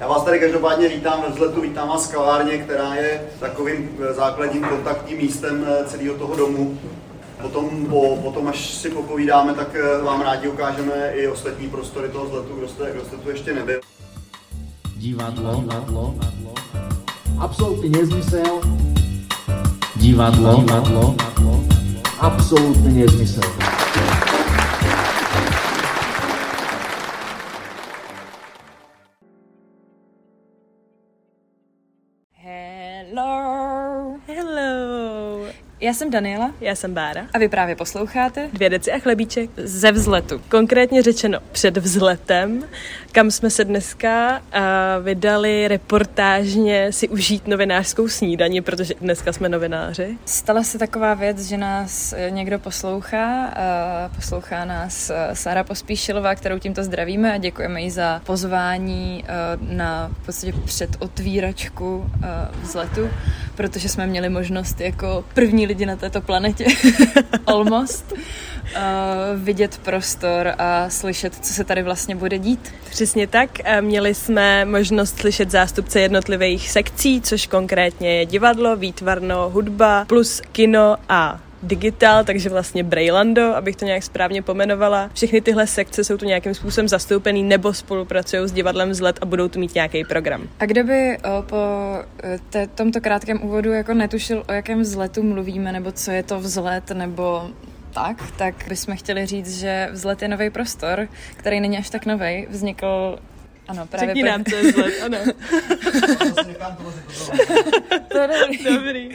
Já vás tady každopádně vítám ve Vzletu, vítám vás v kavárně, která je takovým základním kontaktním místem celého toho domu. Potom, až si popovídáme, tak vám rádi ukážeme i ostatní prostory toho Vzletu, kdo jste tu ještě nebyl. Divadlo. Absolutní nezmysel. Divadlo. Absolutní nezmysel. Já jsem Daniela. Já jsem Bára. A vy právě posloucháte Dvě deci a chlebíček ze Vzletu. Konkrétně řečeno před vzletem, kam jsme se dneska vydali reportážně si užít novinářskou snídani, protože dneska jsme novináři. Stala se taková věc, že nás někdo poslouchá. Poslouchá nás Sára Pospíšilová, kterou tímto zdravíme a děkujeme jí za pozvání na v podstatě předotvíračku Vzletu, protože jsme měli možnost jako první lidi na této planetě, almost, vidět prostor a slyšet, co se tady vlastně bude dít. Přesně tak, měli jsme možnost slyšet zástupce jednotlivých sekcí, což konkrétně je divadlo, výtvarno, hudba, plus kino a digitál, takže vlastně Brailando, abych to nějak správně pomenovala. Všechny tyhle sekce jsou tu nějakým způsobem zastoupený nebo spolupracují s divadlem Vzlet a budou tu mít nějaký program. A kdo by po tomto krátkém úvodu jako netušil, o jakém vzletu mluvíme, nebo co je to vzlet, nebo tak bychom chtěli říct, že Vzlet je nový prostor, který není až tak novej, vznikl. Ano, právě řekni nám, co je Vzlet, ano. To dobrý. Dobrý.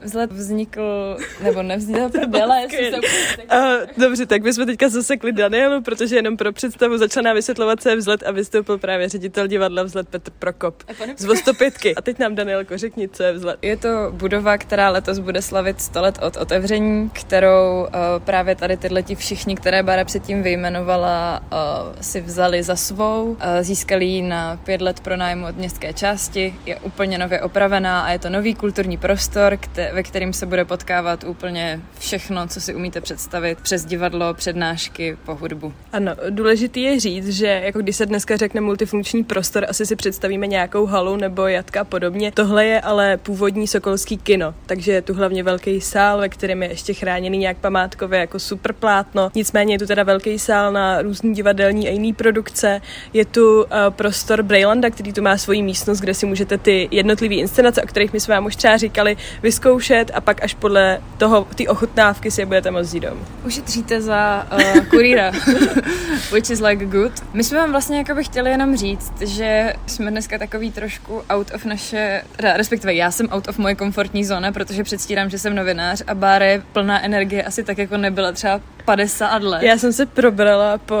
Vzlet vznikl, nebo nevznikl prdele, jestli se dobře, tak bychom teďka zasekli Danielu, protože jenom pro představu začala vysvětlovat, co je Vzlet a vystoupil právě ředitel divadla Vzlet Petr Prokop z Vostopětky. A teď nám, Danielko, řekni, co je Vzlet. Je to budova, která letos bude slavit 100 let od otevření, kterou právě tady tyhleti všichni, které Bára předtím vyjmenovala, si vzali za svou. Získali ji na 5 let pronájmu od městské části, je úplně nově opravená a je to nový kulturní prostor, ve kterým se bude potkávat úplně všechno, co si umíte představit, přes divadlo, přednášky, po hudbu. Ano, důležitý je říct, že jako když se dneska řekne multifunkční prostor, asi si představíme nějakou halu nebo jatka a podobně. Tohle je ale původní sokolský kino, takže je tu hlavně velký sál, ve kterém je ještě chráněný nějak památkově jako super plátno. Nicméně je tu teda velký sál na různý divadelní a jiný produkce. Je tu prostor Brailanda, který tu má svoji místnost, kde si můžete ty jednotlivé inscenace, o kterých my jsme vám už třeba říkali, vyzkoušet a pak až podle toho ty ochutnávky si je budete moct vzít domů. Ušetříte za kurýra, which is like good. My jsme vám vlastně jakoby chtěli jenom říct, že jsme dneska takový trošku out of naše, respektive já jsem out of moje komfortní zóny, protože předstírám, že jsem novinář a Bára je plná energie asi tak, jako nebyla třeba 50 let. Já jsem se probrala po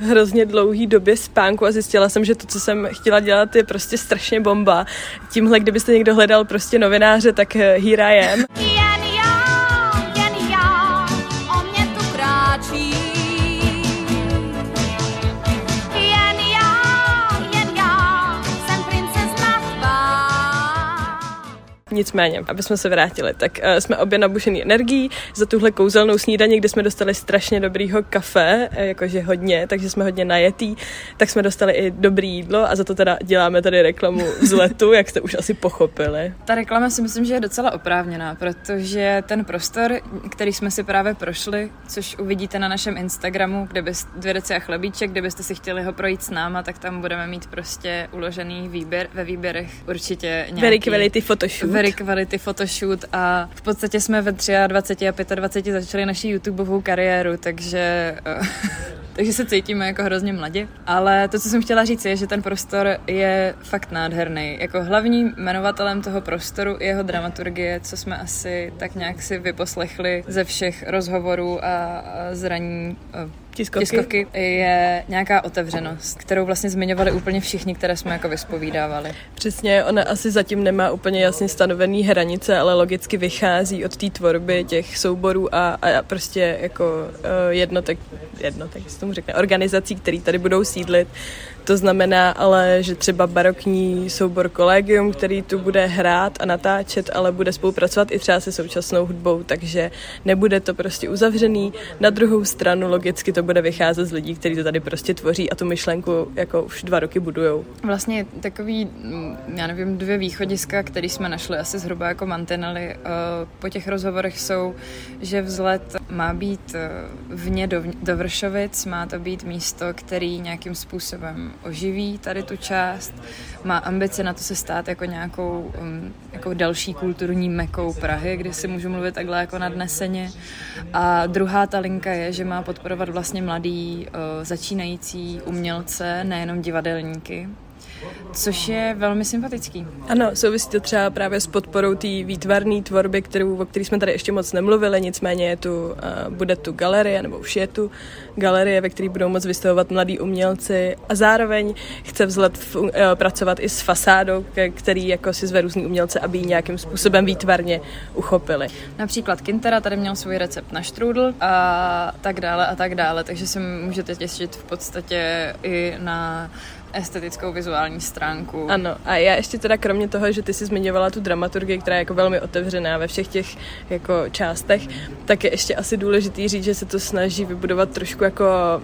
hrozně dlouhý době spánku a zjistila jsem, že to, co jsem chtěla dělat, je prostě strašně bomba. Tímhle, kdybyste někdo hledal prostě novináře, tak here I am. Nicméně, aby jsme se vrátili, tak jsme obě nabušený energií za tuhle kouzelnou snídani, kde jsme dostali strašně dobrýho kafe, jakože hodně, takže jsme hodně najetý, tak jsme dostali i dobrý jídlo a za to teda děláme tady reklamu Vzletu, jak jste už asi pochopili. Ta reklama si myslím, že je docela oprávněná, protože ten prostor, který jsme si právě prošli, což uvidíte na našem Instagramu, kde byste Dvě deci a chlebíček, kde byste si chtěli ho projít s náma, tak tam budeme mít prostě uložený výběr, ve výběrech určitě nějaký very quality photoshoot a v podstatě jsme ve 23 a 25 začali naši YouTubeovou kariéru, takže se cítíme jako hrozně mladě. Ale to, co jsem chtěla říct, je, že ten prostor je fakt nádherný. Jako hlavním jmenovatelem toho prostoru je jeho dramaturgie, co jsme asi tak nějak si vyposlechli ze všech rozhovorů a zraní tiskovky, je nějaká otevřenost, kterou vlastně zmiňovali úplně všichni, které jsme jako vyspovídávali. Přesně, ona asi zatím nemá úplně jasně stanovený hranice, ale logicky vychází od té tvorby těch souborů a prostě jako jednotek, se tomu řekne, organizací, které tady budou sídlit. To znamená ale, že třeba barokní soubor Kolegium, který tu bude hrát a natáčet, ale bude spolupracovat i třeba se současnou hudbou, takže nebude to prostě uzavřený. Na druhou stranu logicky to bude vycházet z lidí, kteří to tady prostě tvoří a tu myšlenku jako už 2 roky budujou. Vlastně takový, já nevím, 2 východiska, které jsme našli asi zhruba jako mantinely po těch rozhovorech jsou, že Vzlet má být vně do Vršovic, má to být místo, který nějakým způsobem oživí tady tu část, má ambice na to se stát jako nějakou jako další kulturní mekou Prahy, kde si můžu mluvit takhle jako nadneseně. A druhá ta linka je, že má podporovat vlastně mladý začínající umělce, nejenom divadelníky. Což je velmi sympatický. Ano, souvisí to třeba právě s podporou té výtvarné tvorby, o které jsme tady ještě moc nemluvili, nicméně bude tu galerie, nebo už je tu galerie, ve které budou moc vystavovat mladí umělci a zároveň chce Vzlet pracovat i s fasádou, který jako si zve různý umělce, aby ji nějakým způsobem výtvarně uchopili. Například Kintera tady měl svůj recept na štrůdl a tak dále, takže se můžete těšit v podstatě i na estetickou vizuální stránku. Ano, a já ještě teda kromě toho, že ty jsi zmiňovala tu dramaturgii, která je jako velmi otevřená ve všech těch jako částech, tak je ještě asi důležitý říct, že se to snaží vybudovat trošku jako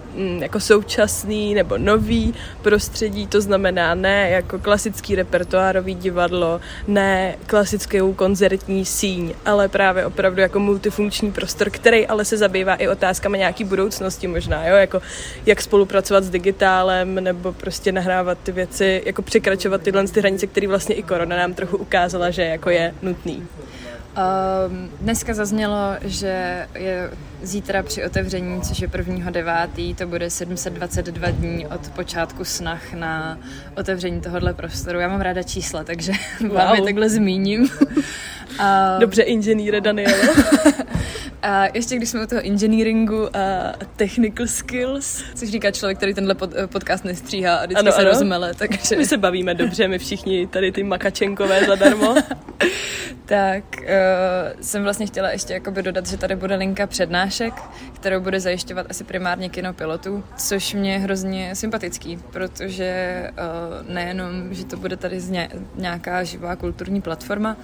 současný nebo nový prostředí, to znamená ne jako klasický repertoárový divadlo, ne klasickou koncertní síň, ale právě opravdu jako multifunkční prostor, který ale se zabývá i otázkami nějaký budoucnosti možná, jo, jako jak spolupracovat s digitálem nebo prostě nahrávat ty věci, jako překračovat tyhle ty hranice, které vlastně i korona nám trochu ukázala, že jako je nutný. Dneska zaznělo, že je zítra při otevření, což je 1.9., to bude 722 dní od počátku snah na otevření tohohle prostoru. Já mám ráda čísla, takže vám je takhle zmíním. Dobře, inženýre Daniele. A ještě když jsme u toho engineeringu a technical skills, což říká člověk, který tenhle podcast nestříhá a vždycky ano, se rozmele. Takže my se bavíme dobře, my všichni tady ty makačenkové zadarmo. Tak jsem vlastně chtěla ještě jakoby dodat, že tady bude linka přednášek, kterou bude zajišťovat asi primárně Kino Pilotů, což mě je hrozně sympatický, protože nejenom, že to bude tady nějaká živá kulturní platforma,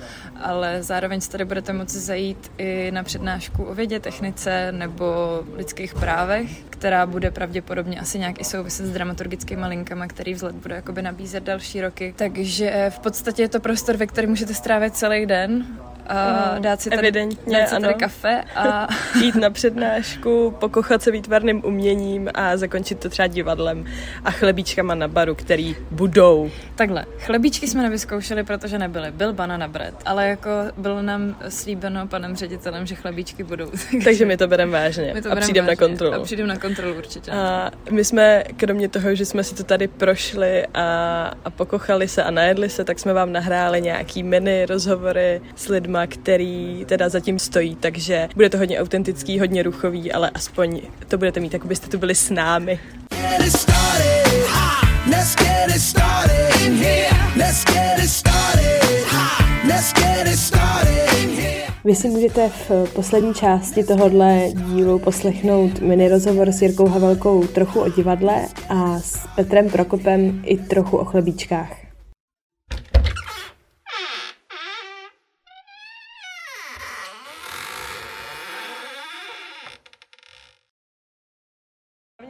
ale zároveň se tady budete moci zajít i na přednášku o vědě, technice nebo lidských právech, která bude pravděpodobně asi nějak i souviset s dramaturgickými linkama, který Vzlet bude jakoby nabízet další roky. Takže v podstatě je to prostor, ve kterém můžete strávit celý den a dát si tady kafe a jít na přednášku, pokochat se výtvarným uměním a zakončit to třeba divadlem a chlebíčkama na baru, který budou. Takhle, chlebíčky jsme nevyzkoušeli, protože nebyly. Byl banana bread, ale jako bylo nám slíbeno panem ředitelem, že chlebíčky budou. Takže my to bereme vážně a přijdeme na kontrolu. A přijdeme na kontrolu určitě. A my jsme, kromě toho, že jsme si to tady prošli a pokochali se a najedli se, tak jsme vám nahráli nějaký mini rozhovory s lidmi, který teda zatím stojí, takže bude to hodně autentický, hodně ruchový, ale aspoň to budete mít, jako byste tu byli s námi. Vy si můžete v poslední části tohohle dílu poslechnout mini rozhovor s Jirkou Havelkou trochu o divadle a s Petrem Prokopem i trochu o chlebíčkách.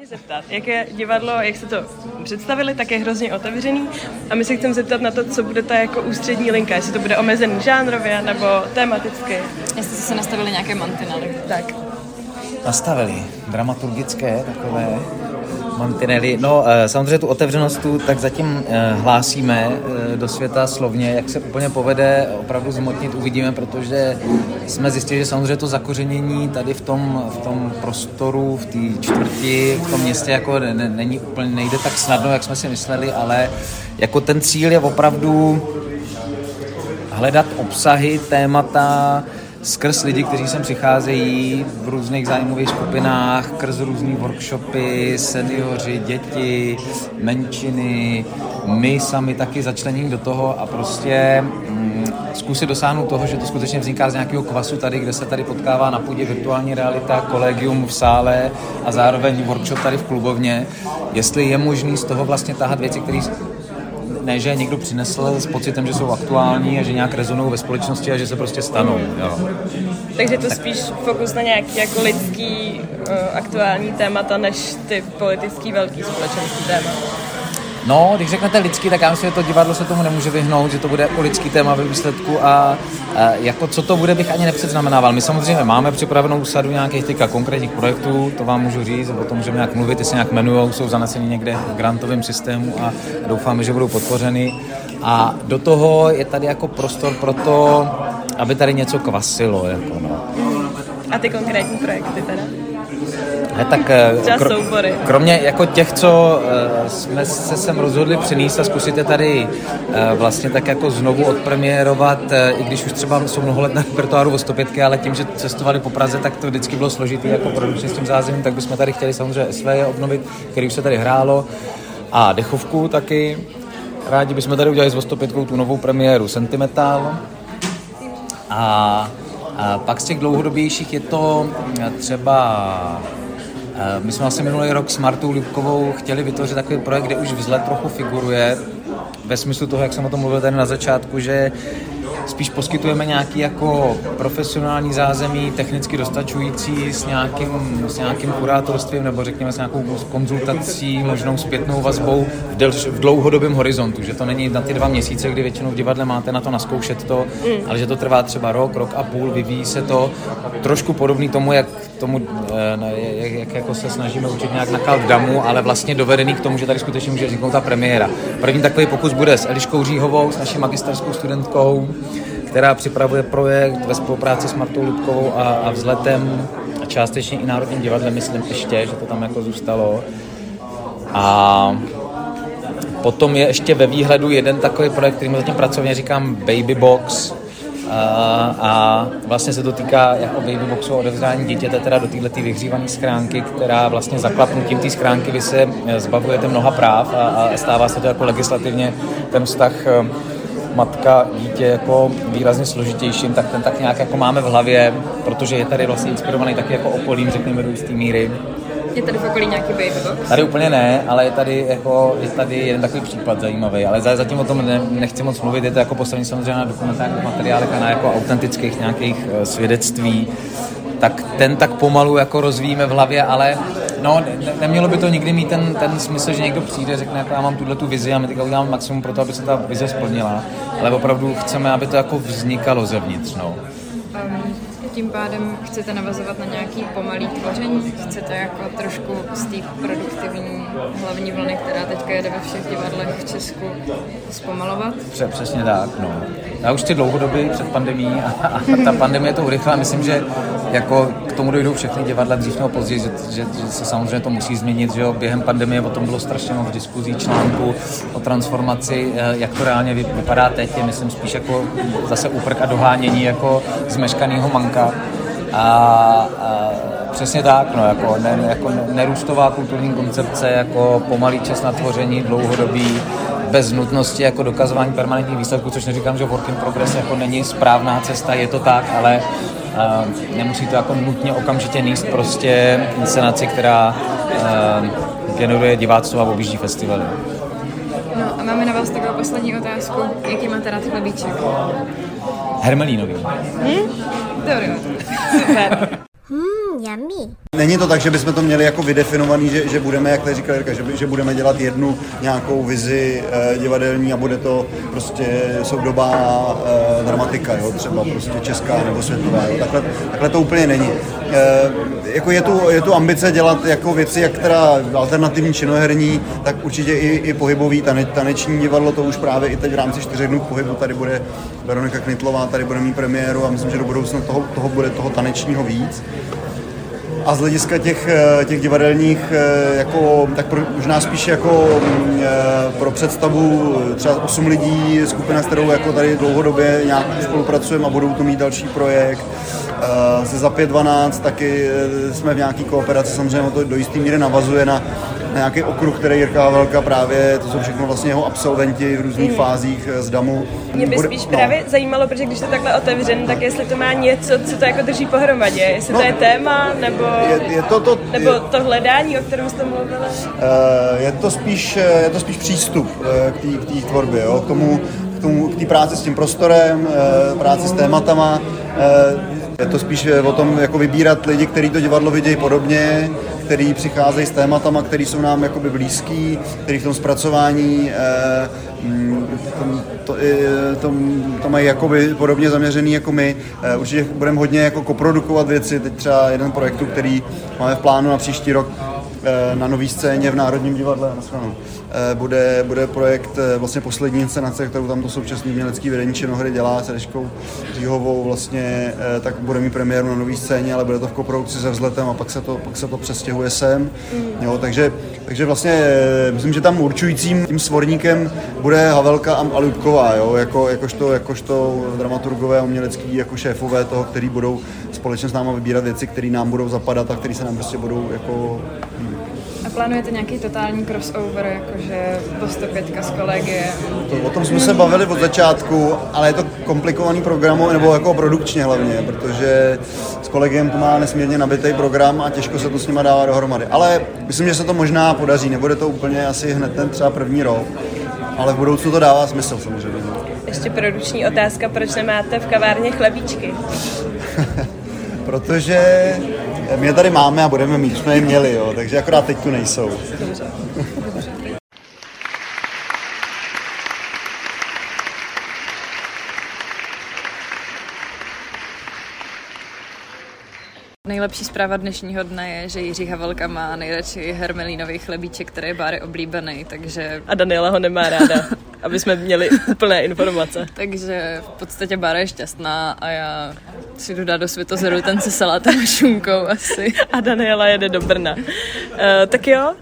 Zeptat, jak je divadlo, jak se to představili, tak je hrozně otevřený a my se chceme zeptat na to, co bude ta jako ústřední linka, jestli to bude omezený žánrově nebo tematicky. Jestli se nastavili nějaké mantinely. Tak. Nastavili dramaturgické takové mantinely. No, samozřejmě tu otevřenost tak zatím hlásíme do světa slovně, jak se úplně povede opravdu zmotnit, uvidíme, protože jsme zjistili, že samozřejmě to zakořenění tady v tom prostoru, v té čtvrti, v tom městě jako není úplně, nejde tak snadno, jak jsme si mysleli, ale jako ten cíl je opravdu hledat obsahy, témata, skrz lidi, kteří sem přicházejí v různých zájmových skupinách, skrz různý workshopy, seniori, děti, menšiny, my sami taky začlenění do toho a prostě zkusit dosáhnout toho, že to skutečně vzniká z nějakého kvasu tady, kde se tady potkává na půdě virtuální realita, kolegium v sále a zároveň workshop tady v klubovně. Jestli je možný z toho vlastně tahat věci, které ne, že někdo přinesl s pocitem, že jsou aktuální a že nějak rezonují ve společnosti a že se prostě stanou. Jo. Takže to spíš fokus na nějaký jako lidský aktuální témata, než ty politický velký společenský téma. No, když řeknete lidský, tak já myslím, že to divadlo se tomu nemůže vyhnout, že to bude jako lidský téma ve výsledku a jako co to bude, bych ani nepředznamenával. My samozřejmě máme připravenou sadu nějakých teďka konkrétních projektů, to vám můžu říct, o tom můžeme nějak mluvit, jestli nějak jmenujou, jsou zaneseny někde v grantovém systému a doufáme, že budou podpořeny. A do toho je tady jako prostor pro to, aby tady něco kvasilo. Jako no. A ty konkrétní projekty teda? Ne, tak kromě jako těch, co jsme se sem rozhodli přinést a zkusíte tady vlastně tak jako znovu odpremiérovat, i když už třeba jsou mnoho let na repertoáru Vostopětky, ale tím, že cestovali po Praze, tak to vždycky bylo složité jako produkčně s tím zázemím, tak bychom tady chtěli samozřejmě SV obnovit, který už se tady hrálo, a dechovku taky. Rádi bychom tady udělali s Vostopětkou tu novou premiéru Sentimental. A pak z těch dlouhodobějších je to třeba... My jsme asi minulý rok s Martou Ljubkovou chtěli vytvořit takový projekt, kde už Vzlet trochu figuruje, ve smyslu toho, jak jsem o tom mluvil tady na začátku, že spíš poskytujeme nějaký jako profesionální zázemí, technicky dostačující s nějakým kurátorstvím nebo řekněme s nějakou konzultací, možnou zpětnou vazbou v dlouhodobém horizontu, že to není na ty 2 měsíce, kdy většinou v divadle máte na to naskoušet to, ale že to trvá třeba rok a půl, vyvíjí se to trošku podobný tomu, jak jako se snažíme učit nějak nakalt DAMU, ale vlastně dovedený k tomu, že tady skutečně může vzniknout ta premiéra. První takový pokus bude s Eliškou Říhovou, s naší magisterskou studentkou, která připravuje projekt ve spolupráci s Martou Ljubkovou a Vzletem a částečně i Národním divadlem, myslím ještě, že to tam jako zůstalo. A potom je ještě ve výhledu jeden takový projekt, kterým zatím pracovně říkám Baby Box, a vlastně se to týká jako babyboxu odevzdání dítěte teda do této vyhřívané schránky, která vlastně zaklapnutím té schránky vy se zbavujete mnoha práv a stává se to jako legislativně ten vztah matka, dítě jako výrazně složitějším, tak ten tak nějak jako máme v hlavě, protože je tady vlastně inspirovaný taky jako okolím, řekněme do jisté míry. Je tady v okolí nějaký babybox? Tady úplně ne, ale je tady jeden takový případ zajímavý, ale zatím o tom nechci moc mluvit, je to jako postavení samozřejmě na dokumentárních materiálech a na jako autentických nějakých svědectví, tak ten tak pomalu jako rozvíjíme v hlavě, ale no, nemělo by to nikdy mít ten smysl, že někdo přijde, řekne, jako já mám tuto vizi a my teďka uděláme maximum pro to, aby se ta vize splnila, ale opravdu chceme, aby to jako vznikalo zevnitř, no. Tím pádem chcete navazovat na nějaký pomalý tvoření? Chcete jako trošku z té produktivní hlavní vlny, která teďka jede ve všech divadlech v Česku, zpomalovat? Přesně tak, no. Já už ty dlouhodobě před pandemií a ta pandemie to urychlila. Myslím, že jako k tomu dojdou všechny divadla dřív nebo později, že se samozřejmě to musí změnit, že jo. Během pandemie o tom bylo strašně mnoho diskuzí, článků o transformaci, jak to reálně vypadá teď, je myslím spíš jako zase úprk a dohánění jako zmeškanýho manka. A přesně tak, no, jako nerůstová kulturní koncepce, jako pomalý čas na tvoření, dlouhodobý, bez nutnosti jako dokazování permanentních výsledků, což neříkám, že work in progress jako není správná cesta, je to tak, ale nemusí to jako nutně okamžitě nést prostě inscenaci, která generuje diváctvo a objíždí festivaly. No a máme na vás takovou poslední otázku, jaký máte rád chlebíček? Hermelínový. Dobrý. Super. Yummy. Není to tak, že bychom to měli jako vydefinovaný, že budeme, jak tady říkala Jirka, že budeme dělat jednu nějakou vizi divadelní a bude to prostě soudobá dramatika, jo, třeba prostě česká nebo světová, jo. Takhle to úplně není. Jako je tu ambice dělat jako věci, jak teda alternativní činoherní, tak určitě i pohybový taneční divadlo, to už právě i teď v rámci 4 dnů pohybu tady bude Veronika Knitlová, tady bude mít premiéru a myslím, že do budoucna toho bude toho tanečního víc. A z hlediska těch divadelních, jako, tak možná spíš jako pro představu třeba 8 lidí, skupina, s kterou jako tady dlouhodobě nějak spolupracujeme a budou to mít další projekt. Se za 5-12 taky jsme v nějaké kooperaci, samozřejmě to do jisté míry navazuje na na nějaký okruh, který Jirka Havelka právě, to jsou všechno vlastně jeho absolventi v různých fázích z DAMU. Mě by spíš právě zajímalo, protože když to takhle otevřen, tak jestli to má něco, co to jako drží pohromadě, jestli to je téma, nebo je to hledání, o kterém jste mluvila. Je to spíš přístup k té tvorbě, jo? K té práci s tím prostorem, práci s tématama. Je to spíš o tom jako vybírat lidi, kteří to divadlo vidějí podobně, kteří přicházejí s tématama, které jsou nám jakoby blízký, kteří v tom zpracování to mají jakoby podobně zaměřený jako my. Určitě budeme hodně jako koprodukovat věci. Teď třeba jeden projektu, který máme v plánu na příští rok na nový scéně v Národním divadle, bude projekt vlastně poslední inscenace, kterou tamto současný umělecký vedení činohry dělá s Eliškou Říhovou, vlastně tak bude mít premiéru na nový scéně, ale bude to v koprodukci se Vzletem a pak se to přestěhuje sem. Jo, takže vlastně myslím, že tam určujícím tím svorníkem bude Havelka a Ljubková, jo, jakožto dramaturgové umělecký jako šéfové toho, který budou společně s námi vybírat věci, které nám budou zapadat a které se nám prostě budou jako plánujete nějaký totální crossover, jakože Vostopětka s kolegiem? O tom jsme se bavili od začátku, ale je to komplikovaný program, nebo jako produkčně hlavně, protože s kolegiem to má nesmírně nabitý program a těžko se to s nima dává dohromady. Ale myslím, že se to možná podaří, nebude to úplně asi hned ten třeba první rok, ale v budoucnu to dává smysl samozřejmě. Ještě produkční otázka, proč nemáte v kavárně chlebíčky? Protože my je tady máme a budeme mít, jsme je měli, jo, takže akorát teď tu nejsou. Dobře. Nejlepší zpráva dnešního dne je, že Jiří Havelka má nejradši hermelínový chlebíček, který je Báry oblíbený, takže... A Daniela ho nemá ráda, aby jsme měli plné informace. Takže v podstatě Bára je šťastná a já si jdu dát do Světozoru ten se salátem a šunkou asi. A Daniela jede do Brna. Tak jo,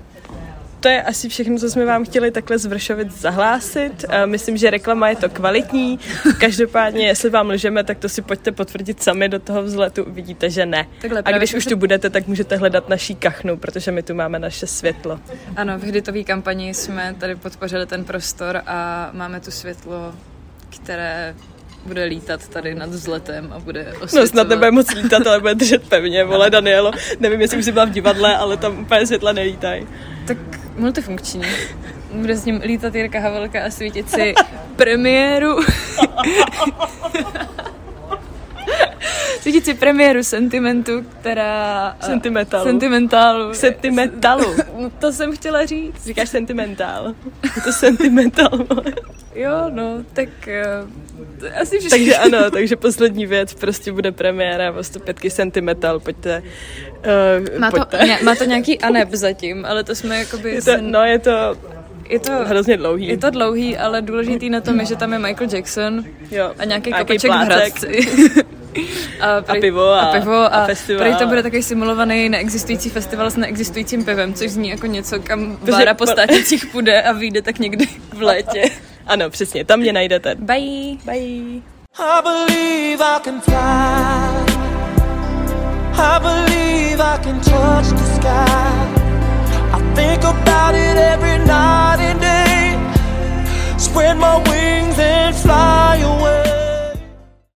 to je asi všechno, co jsme vám chtěli takhle z Vršovic zahlásit. Myslím, že reklama je to kvalitní. Každopádně, jestli vám lžeme, tak to si pojďte potvrdit sami do toho Vzletu. Uvidíte, že ne. Takhle, a když už tu budete, tak můžete hledat naší kachnu, protože my tu máme naše světlo. Ano, v hyditové kampani jsme tady podpořili ten prostor a máme tu světlo, které bude lítat tady nad Vzletem a bude osvětlovat. No snad nebude moc lítat, ale bude držet pevně, vole Danielo. Nevím, jestli už jsi byla v divadle, ale tam úplně světla nelítají. Tak multifunkční. Bude s ním lítat Jirka Havelka a svítit si premiéru. Svítit si premiéru sentimentu, která... Sentimentalu. No, to jsem chtěla říct. Říkáš sentimentál. Je to sentimentál. Jo, no, tak... Asi vždy. Takže ano, takže poslední věc, prostě bude premiéra Vostopětky Sentimental, pojďte. Má to nějaký aneb zatím, ale to jsme jakoby... Je to hrozně dlouhý. Je to dlouhý, ale důležitý na tom je, že tam je Michael Jackson, jo, a nějaký kopeček v Hradci. A pivo a festival. Prej to bude takový simulovaný neexistující festival s neexistujícím pivem, což zní jako něco, kam Bára po Státicích půjde a vyjde tak někdy v létě. Ano, přesně, tam mě najdete. Bye. Bye. I believe I can fly. I believe I can touch the sky. I think about it every night.